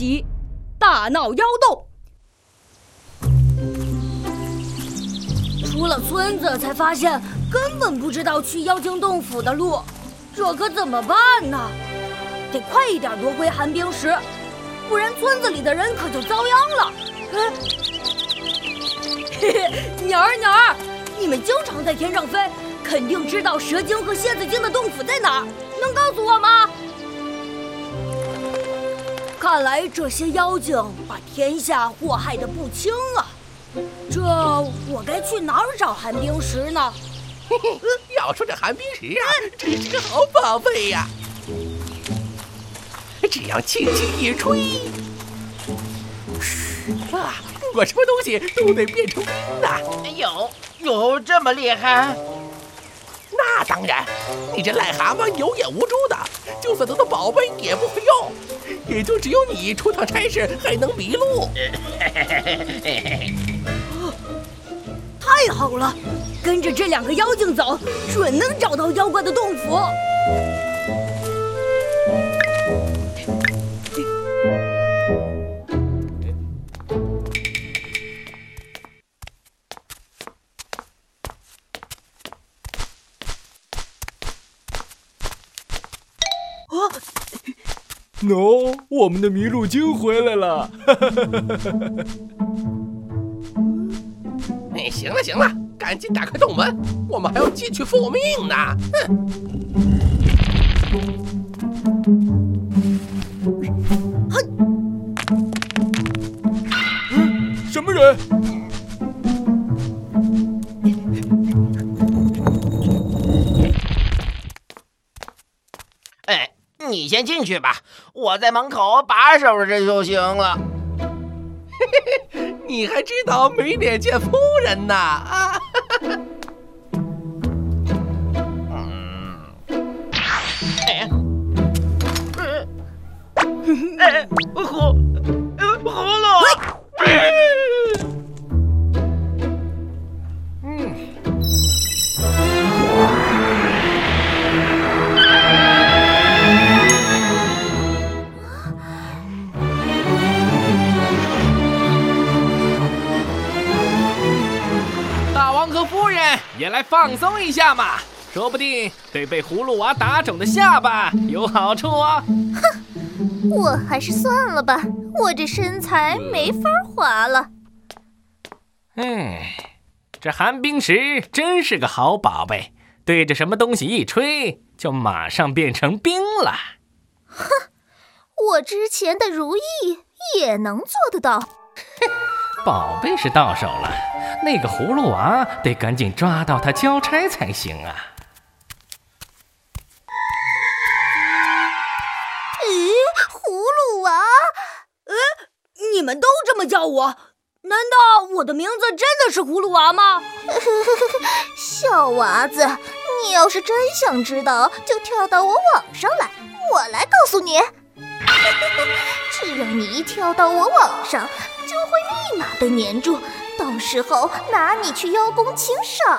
集，大闹妖洞。出了村子，才发现根本不知道去妖精洞府的路，这可怎么办呢？得快一点夺回寒冰石，不然村子里的人可就遭殃了。哎，嘿嘿，鸟儿，你们经常在天上飞，肯定知道蛇精和蝎子精的洞府在哪儿，能告诉我吗？看来这些妖精把天下祸害得不轻啊！这我该去哪儿找寒冰石呢？要说这寒冰石啊，真是个好宝贝呀！只要轻轻一吹，啊，不管什么东西都得变成冰呐！有这么厉害？那当然，你这癞蛤蟆有眼无珠的，就算得到宝贝也不会用，也就只有你出趟差事还能迷路。太好了，跟着这两个妖精走，准能找到妖怪的洞府。喏，我们的麋鹿精回来了。哎，行了，赶紧打开洞门，我们还要进去复命呢。什么人？你先进去吧，我在门口把守着就行了。你还知道没脸见夫人呢啊！喉咙！也来放松一下嘛，说不定对被葫芦娃打肿的下巴有好处哦。哼，我还是算了吧，我这身材没法滑了。这寒冰石真是个好宝贝，对着什么东西一吹，就马上变成冰了。哼，我之前的如意也能做得到。宝贝是到手了，那个葫芦娃得赶紧抓到他交差才行啊！葫芦娃，你们都这么叫我，难道我的名字真的是葫芦娃吗？小娃子，你要是真想知道，就跳到我网上来，我来告诉你。只要你一跳到我网上，就会立马被粘住，到时候拿你去邀功请赏。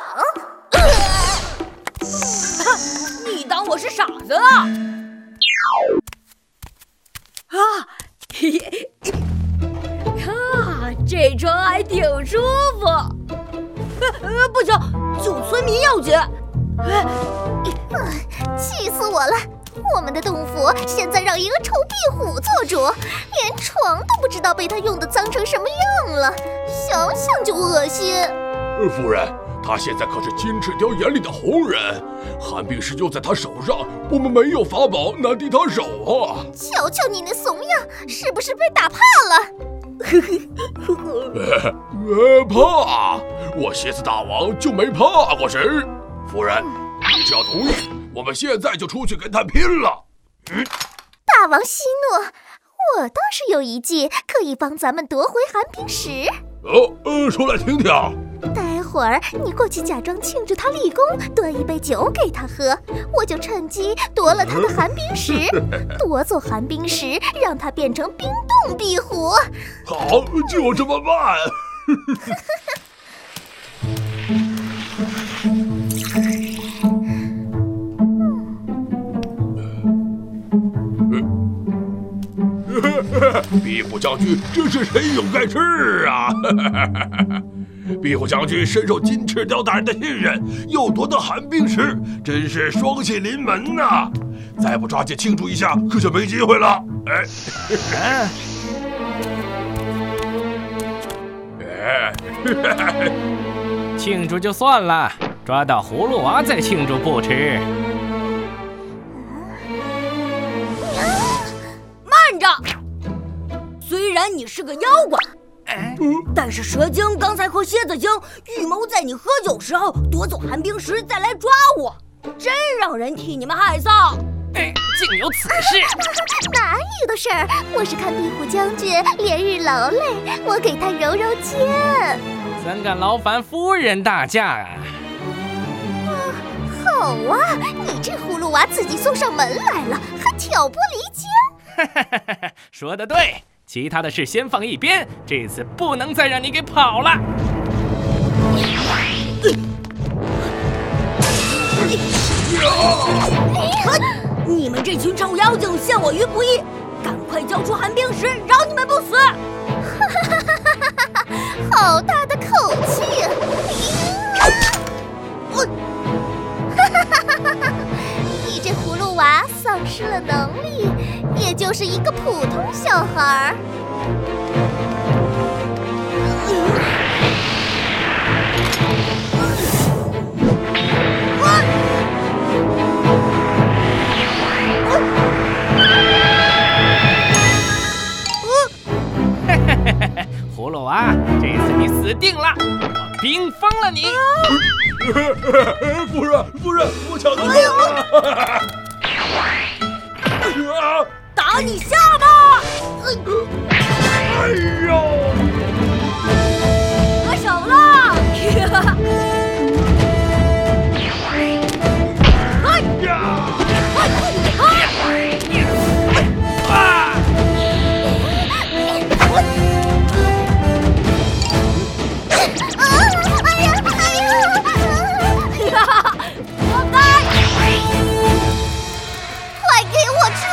你当我是傻子啊？这床还挺舒服。不行，救村民要紧。气死我了！我们的洞府现在让一个臭壁虎做主，连床都不知道被他用得脏成什么样了，想想就恶心。夫人，他现在可是金翅雕眼里的红人，寒冰石就在他手上，我们没有法宝难敌他手啊！瞧瞧你那怂样，是不是被打怕了？怕？我蝎子大王就没怕过谁。夫人，你只要同意，我们现在就出去跟他拼了！大王息怒，我倒是有一计可以帮咱们夺回寒冰石。说来听听。待会儿你过去假装庆祝他立功，端一杯酒给他喝，我就趁机夺了他的寒冰石。夺走寒冰石，让他变成冰冻壁虎。好，就这么办。壁虎将军真是神勇盖世啊！壁虎将军深受金翅雕大人的信任，又夺得寒冰石，真是双喜临门呐、啊！再不抓紧庆祝一下，可就没机会了。哎，哎，庆祝就算了，抓到葫芦娃再庆祝不迟。 虽然你是个妖怪，但是蛇精刚才和蝎子精预谋在你喝酒时候夺走寒冰石，再来抓我，真让人替你们害臊！竟有此事！哪里的事儿？我是看壁虎将军连日劳累，我给他揉揉肩。怎敢劳烦夫人大驾啊！好啊，你这葫芦娃自己送上门来了，还挑拨离间。 说得对，其他的事先放一边，这次不能再让你给跑了。你们这群臭妖精陷我于不义，赶快交出寒冰石，饶你们不死！好大的口气！你这葫芦娃丧失了能力。 也就是一个普通小孩儿。葫芦娃，这次你死定了！我冰封了你。夫人，我抢到你了！ 打你下巴！哎呦！得手了！快给我追！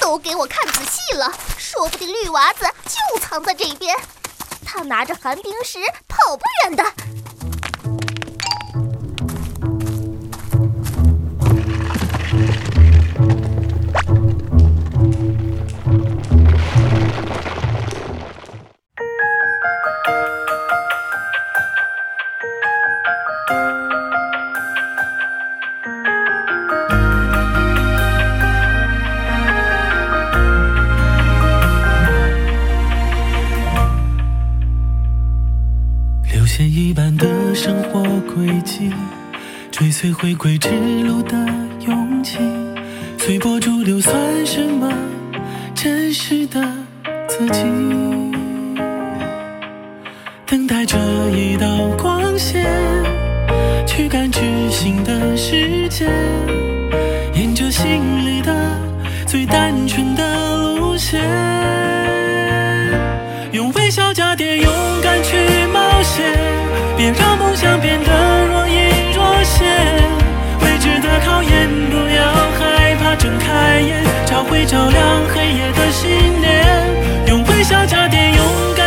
都给我看仔细了，说不定绿娃子就藏在这边。他拿着寒冰石，跑不远的。追随回归之路的勇气，随波逐流算什么真实的自己？等待着一道光线，驱赶之心的世界，沿着心里的最单纯的路线，用微笑加点勇敢去冒险，别让梦想变得弱一。 未知的考验，不要害怕，睁开眼，找回照亮黑夜的信念，用微笑加点勇敢。